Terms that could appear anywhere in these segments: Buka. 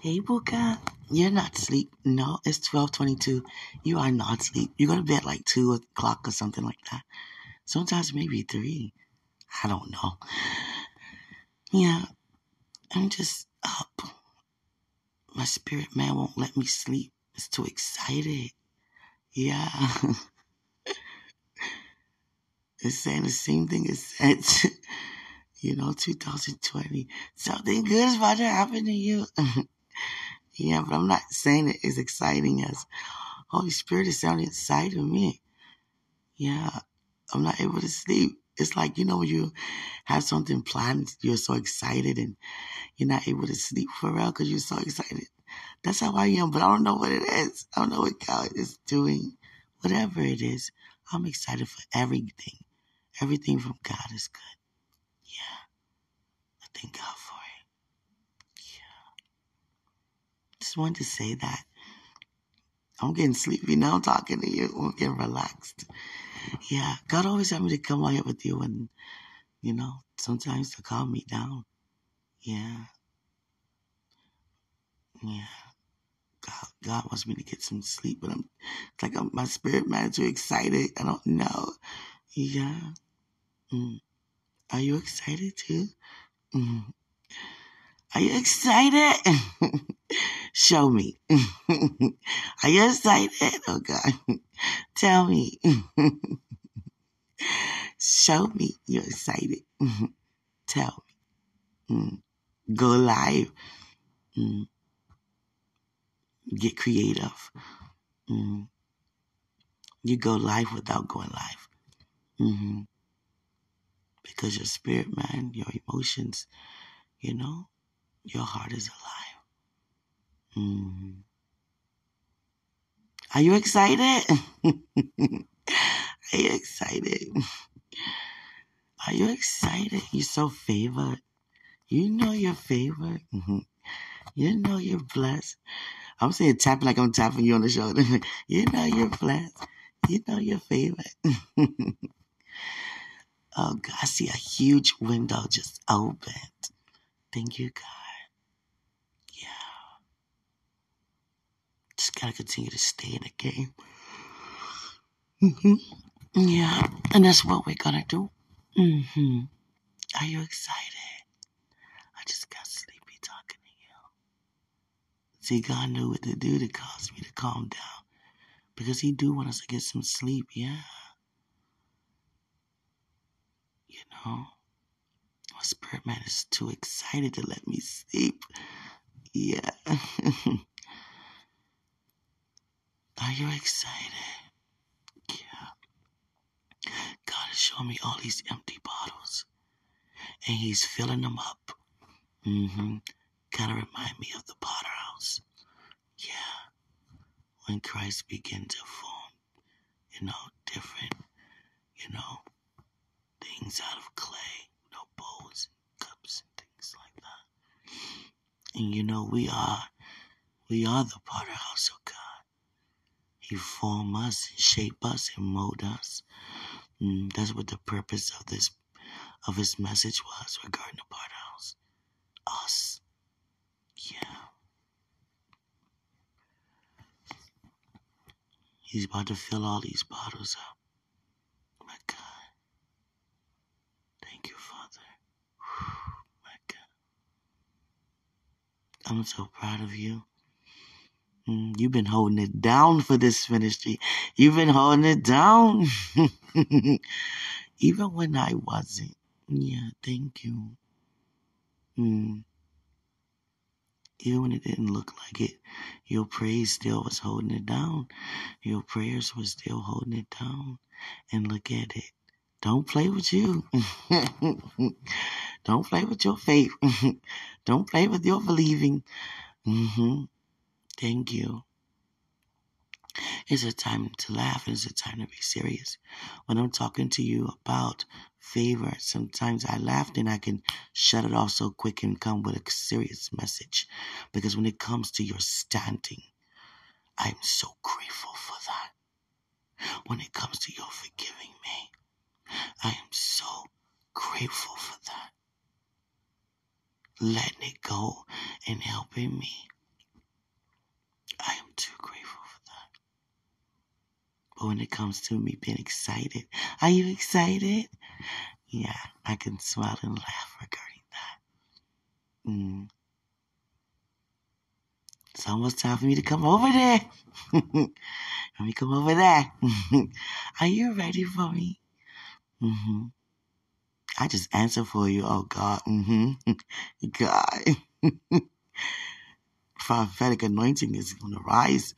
Hey, Buka, you're not asleep. No, it's 12:22. You are not asleep. You go to bed like 2 o'clock or something like that. Sometimes maybe 3. I don't know. Yeah, I'm just up. My spirit man won't let me sleep. It's too excited. Yeah. It's saying the same thing it said. 2020. Something good is about to happen to you. Yeah, but I'm not saying it as exciting as Holy Spirit is sounding exciting to me. Yeah, I'm not able to sleep. It's like, when you have something planned, you're so excited and you're not able to sleep for real because you're so excited. That's how I am, but I don't know what it is. I don't know what God is doing. Whatever it is, I'm excited for everything. Everything from God is good. Yeah, I thank God for it. Yeah. Just wanted to say that. I'm getting sleepy now. I'm talking to you. I'm getting relaxed. Yeah, God always had me to come out here with you and, sometimes to calm me down. Yeah. Yeah. God wants me to get some sleep, but it's like my spirit man is too excited. I don't know. Yeah. Are you excited too? Are you excited? Show me. Are you excited? Oh, God. Tell me. Show me you're excited. Tell me. Go live. Get creative. You go live without going live. Because your spirit, man, your emotions, your heart is alive. Are you excited? Are you excited? Are you excited? You're so favored. You know you're favored. You know you're blessed. I'm saying tapping like I'm tapping you on the shoulder. You know you're blessed. You know you're favored. Oh, God, I see a huge window just opened. Thank you, God. Yeah. Just got to continue to stay in the game. Yeah, and that's what we're going to do. Are you excited? I just got sleepy talking to you. See, God knew what to do to cause me to calm down. Because he do want us to get some sleep, yeah. My spirit man is too excited to let me sleep. Yeah. Are you excited? Yeah. God is showing me all these empty bottles. And he's filling them up. Kind of remind me of the Potter House. Yeah. When Christ began to form, different, things out of clay, bowls and cups and things like that. And we are the Potter House of God. He formed us, and shaped us, and molded us. That's what the purpose of his message was regarding the Potter House. Us. Yeah. He's about to fill all these bottles up. I'm so proud of you. You've been holding it down for this ministry. You've been holding it down. Even when I wasn't. Yeah, thank you. Even when it didn't look like it, your praise still was holding it down. Your prayers were still holding it down. And look at it. Don't play with you. Don't play with your faith. Don't play with your believing. Thank you. It's a time to laugh. It's a time to be serious. When I'm talking to you about favor, sometimes I laugh and I can shut it off so quick and come with a serious message. Because when it comes to your standing, I'm so grateful for that. When it comes to your forgiving me, I am so grateful for that. Letting it go and helping me too grateful for that. But when it comes to me being excited, are you excited? Yeah, I can smile and laugh regarding that. It's almost time for me to come over there. Let me come over there. Are you ready for me? I just answer for you, oh God. God. Prophetic anointing is going to rise.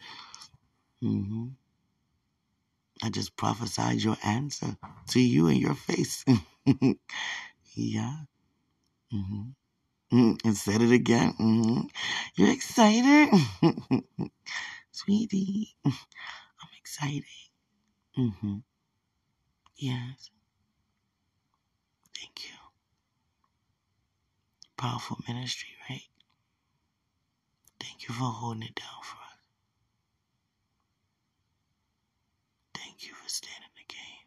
I just prophesied your answer to you in your face. Yeah. And said it again. You're excited? Sweetie, I'm excited. Yes. Thank you. Powerful ministry, right? Thank you for holding it down for us. Thank you for staying in the game.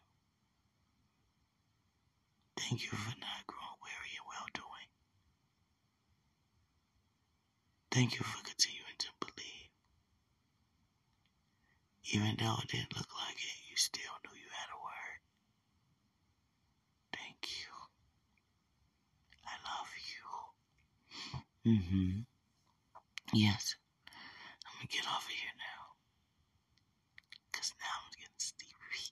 Thank you for not growing weary and well-doing. Thank you for continuing to believe. Even though it didn't look like it, you still knew you had a word. Thank you. I love you. Yes. I'm going to get off of here now. Because now I'm getting sleepy.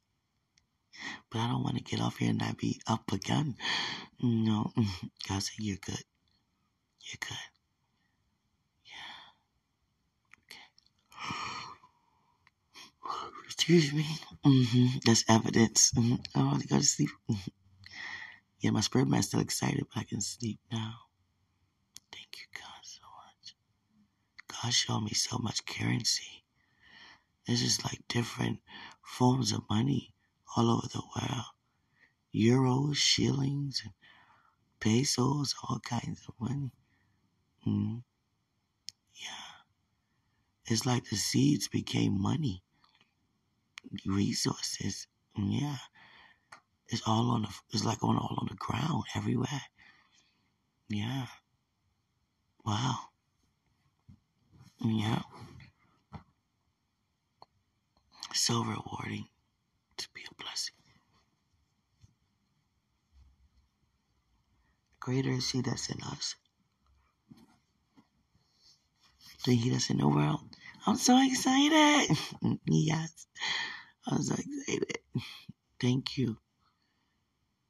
But I don't want to get off here and not be up again. No. God said, you're good. You're good. Yeah. Okay. Excuse me. That's evidence. I want to go to sleep. Yeah, my spirit man's still excited, but I can sleep now. Thank you, God. God showed me so much currency. This is like different forms of money all over the world. Euros, shillings, and pesos, all kinds of money. Yeah. It's like the seeds became money. Resources. Yeah. It's all on the, all on the ground everywhere. Yeah. Wow. Yeah. So rewarding to be a blessing. Greater is He that's in us than He that's in the world. I'm so excited. Yes. I'm so excited. Thank you.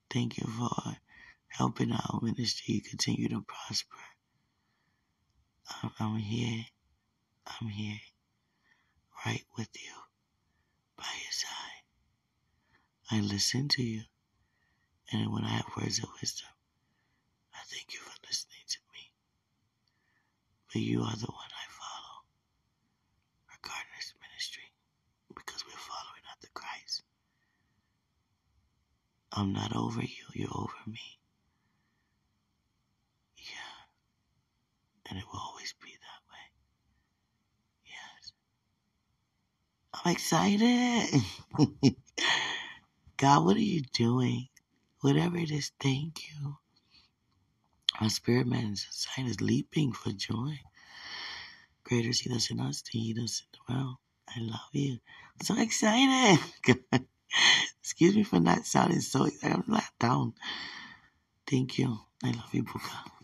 Thank you for helping our ministry continue to prosper. I'm here. I'm here, right with you, by your side. I listen to you, and when I have words of wisdom, I thank you for listening to me. But you are the one I follow, regarding this ministry, because we're following after Christ. I'm not over you, you're over me. Yeah, and it will always be that. I'm excited. God, what are you doing? Whatever it is, thank you. Our spirit man inside is leaping for joy. Greater is He that's in us than He that's in the world. I love you. I'm so excited. God. Excuse me for not sounding so excited. I'm not down. Thank you. I love you, Buka.